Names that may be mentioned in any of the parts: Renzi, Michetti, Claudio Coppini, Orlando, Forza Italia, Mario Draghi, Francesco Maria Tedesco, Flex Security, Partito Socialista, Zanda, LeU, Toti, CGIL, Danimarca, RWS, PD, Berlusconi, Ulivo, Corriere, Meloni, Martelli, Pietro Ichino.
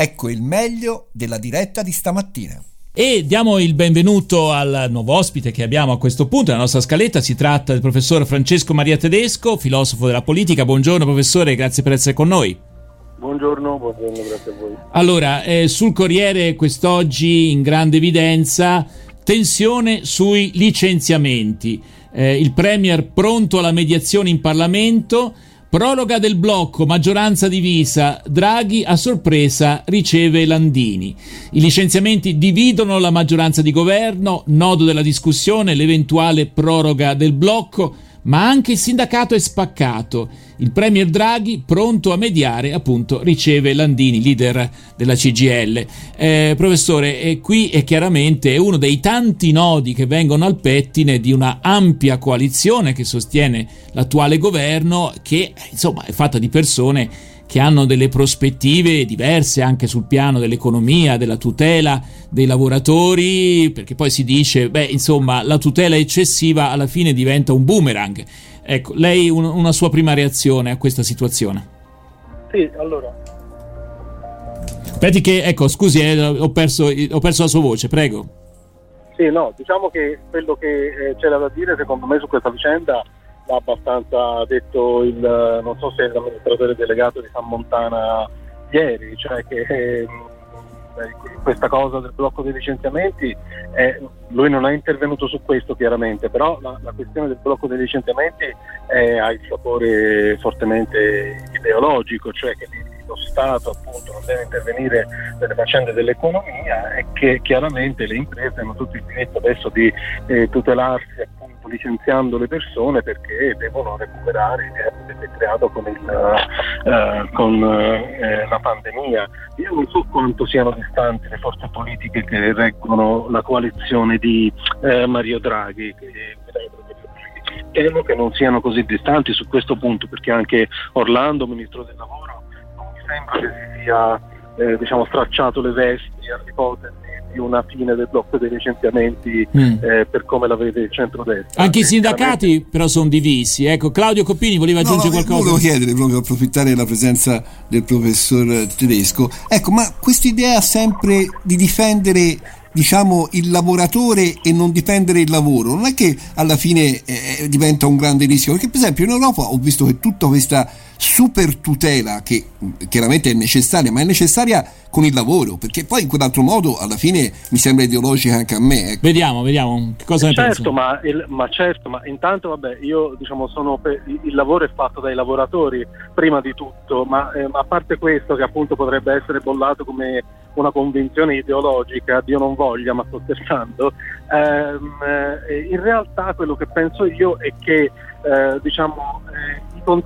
Ecco il meglio della diretta di stamattina. E diamo il benvenuto al nuovo ospite che abbiamo a questo punto nella nostra scaletta. Si tratta del professor Francesco Maria Tedesco, filosofo della politica. Buongiorno professore, grazie per essere con noi. Buongiorno, grazie a voi. Allora, sul Corriere quest'oggi in grande evidenza tensione sui licenziamenti. Il Premier pronto alla mediazione in Parlamento. Proroga del blocco, maggioranza divisa, Draghi a sorpresa riceve Landini. I licenziamenti dividono la maggioranza di governo, nodo della discussione, l'eventuale proroga del blocco, ma anche il sindacato è spaccato. Il Premier Draghi, pronto a mediare, appunto, riceve Landini, leader della CGIL. Professore, qui è chiaramente uno dei tanti nodi che vengono al pettine di una ampia coalizione che sostiene l'attuale governo, che insomma è fatta di persone che hanno delle prospettive diverse anche sul piano dell'economia, della tutela dei lavoratori, perché poi si dice, la tutela eccessiva alla fine diventa un boomerang. Ecco, lei una sua prima reazione a questa situazione? Sì, allora. Aspetti che, scusi, ho perso la sua voce, prego. Sì, no, diciamo che quello che c'era da dire, secondo me, su questa vicenda l'ha abbastanza detto il, non so se è l'amministratore delegato di San Montana ieri, cioè che questa cosa del blocco dei licenziamenti, lui non è intervenuto su questo chiaramente, però la questione del blocco dei licenziamenti ha il sapore fortemente ideologico, cioè che lo Stato appunto non deve intervenire nelle faccende dell'economia e che chiaramente le imprese hanno tutto il diritto adesso di tutelarsi appunto licenziando le persone perché devono recuperare il debito creato con la pandemia. Io non so quanto siano distanti le forze politiche che reggono la coalizione di Mario Draghi, che temo che non siano così distanti su questo punto, perché anche Orlando, ministro del lavoro, sembra che si sia stracciato le vesti all'ipotesi di una fine del blocco dei licenziamenti per come la vede il centrodestra. Anche i sindacati veramente però sono divisi. Ecco, Claudio Coppini voleva aggiungere qualcosa. Volevo chiedere, proprio approfittare della presenza del professor Tedesco. Ecco, ma quest'idea sempre di difendere il lavoratore e non difendere il lavoro non è che alla fine diventa un grande rischio, perché per esempio in Europa ho visto che tutta questa super tutela che chiaramente è necessaria, ma è necessaria con il lavoro, perché poi in quell'altro modo alla fine mi sembra ideologica anche a me, ecco. Vediamo che cosa ne penso. Ma intanto io il lavoro è fatto dai lavoratori prima di tutto, ma a parte questo che appunto potrebbe essere bollato come una convinzione ideologica, Dio non voglia, ma sto scherzando, in realtà quello che penso io è che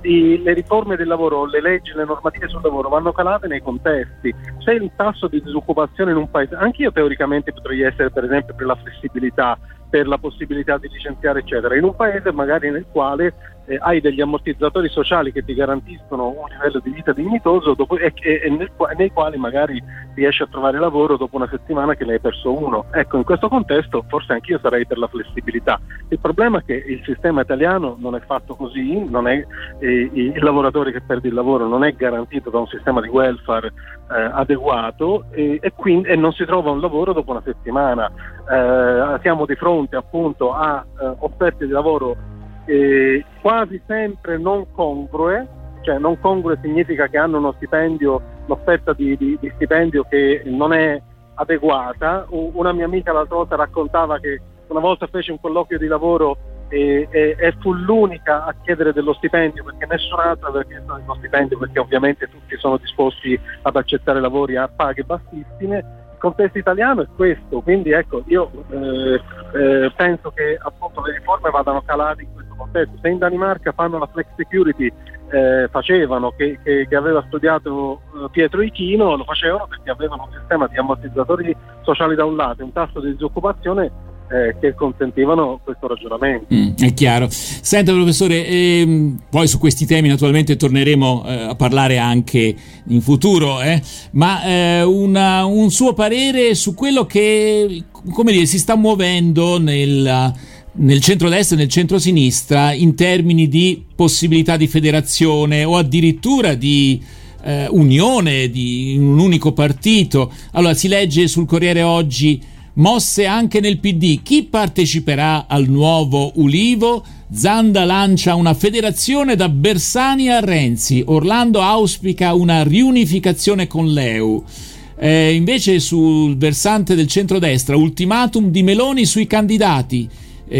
le riforme del lavoro, le leggi, le normative sul lavoro vanno calate nei contesti. C'è il tasso di disoccupazione in un paese, anche io teoricamente potrei essere per esempio per la flessibilità, per la possibilità di licenziare eccetera, in un paese magari nel quale hai degli ammortizzatori sociali che ti garantiscono un livello di vita dignitoso dopo, nei quali magari riesci a trovare lavoro dopo una settimana che ne hai perso uno. Ecco, in questo contesto forse anch'io sarei per la flessibilità. Il problema è che il sistema italiano non è fatto così, non è il lavoratore che perde il lavoro non è garantito da un sistema di welfare adeguato e quindi non si trova un lavoro dopo una settimana. Siamo di fronte appunto a offerte di lavoro quasi sempre non congrue, cioè non congrue significa che hanno uno stipendio, l'offerta di stipendio che non è adeguata. Una mia amica l'altra volta raccontava che una volta fece un colloquio di lavoro e fu l'unica a chiedere dello stipendio, perché nessun'altra aveva chiesto dello stipendio, perché ovviamente tutti sono disposti ad accettare lavori a paghe bassissime. Il contesto italiano è questo, quindi ecco, io penso che appunto le riforme vadano calate in questo contesto. Se in Danimarca fanno la Flex Security, che aveva studiato Pietro Ichino, lo facevano perché avevano un sistema di ammortizzatori sociali da un lato e un tasso di disoccupazione che consentivano questo ragionamento. È chiaro. Senta professore, poi su questi temi naturalmente torneremo a parlare anche in futuro, ma un suo parere su quello che, come dire, si sta muovendo nel centrodestra e nel centrosinistra in termini di possibilità di federazione o addirittura di unione di un unico partito. Allora si legge sul Corriere oggi: mosse anche nel PD, chi parteciperà al nuovo Ulivo? Zanda lancia una federazione da Bersani a Renzi, Orlando auspica una riunificazione con LeU. Invece sul versante del centrodestra, ultimatum di Meloni sui candidati,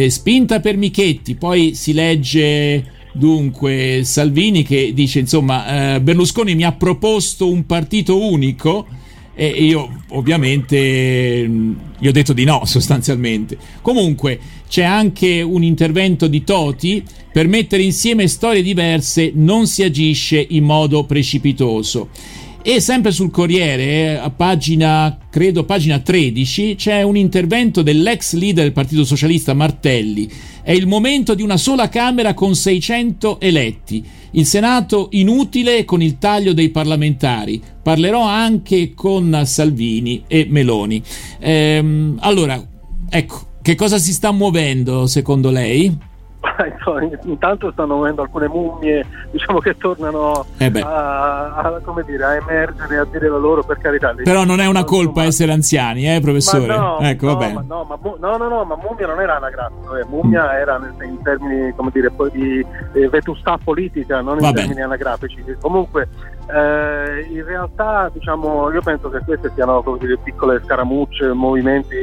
spinta per Michetti. Poi si legge dunque Salvini che dice insomma Berlusconi mi ha proposto un partito unico e io ovviamente gli ho detto di no sostanzialmente. Comunque c'è anche un intervento di Toti: per mettere insieme storie diverse non si agisce in modo precipitoso. E sempre sul Corriere, a pagina 13, c'è un intervento dell'ex leader del Partito Socialista Martelli. È il momento di una sola Camera con 600 eletti. Il Senato inutile con il taglio dei parlamentari. Parlerò anche con Salvini e Meloni. Allora, ecco, che cosa si sta muovendo secondo lei? Intanto stanno muovendo alcune mummie, diciamo, che tornano a emergere, a dire la loro, per carità. Però non è una colpa essere anziani, professore? Ma mummia non era anagrafico, mummia era in termini, poi di vetustà politica, non in termini anagrafici. Comunque in realtà, io penso che queste siano piccole scaramucce, movimenti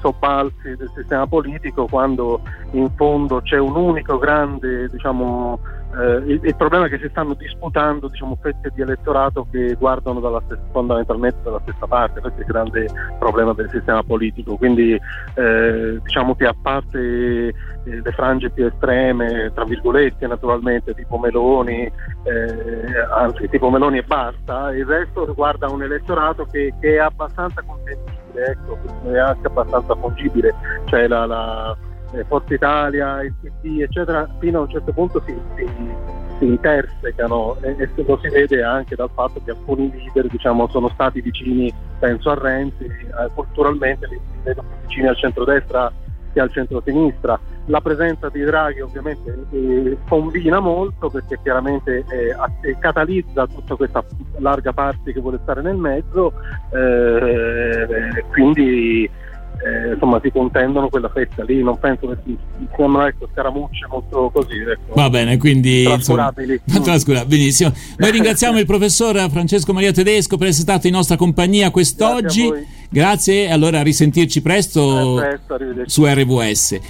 sobbalzi del sistema politico, quando in fondo c'è un unico grande, il problema è che si stanno disputando fette di elettorato che guardano fondamentalmente dalla stessa parte. Questo è il grande problema del sistema politico, quindi che a parte le frange più estreme, tra virgolette naturalmente, tipo Meloni e basta, il resto riguarda un elettorato che è abbastanza contendibile, è anche abbastanza fungibile, cioè la Forza Italia, il PD, eccetera, fino a un certo punto si intersecano, e lo si vede anche dal fatto che alcuni leader sono stati vicini, penso a Renzi, culturalmente li vedo più vicini al centrodestra che al centrosinistra. La presenza di Draghi ovviamente combina molto, perché chiaramente catalizza tutta questa larga parte che vuole stare nel mezzo, quindi si contendono quella fetta lì. Non penso che siano scaramucce molto così, va bene, quindi trascurabili. Benissimo, noi ringraziamo il professor Francesco Maria Tedesco per essere stato in nostra compagnia quest'oggi. Grazie, allora a risentirci presto, su RWS.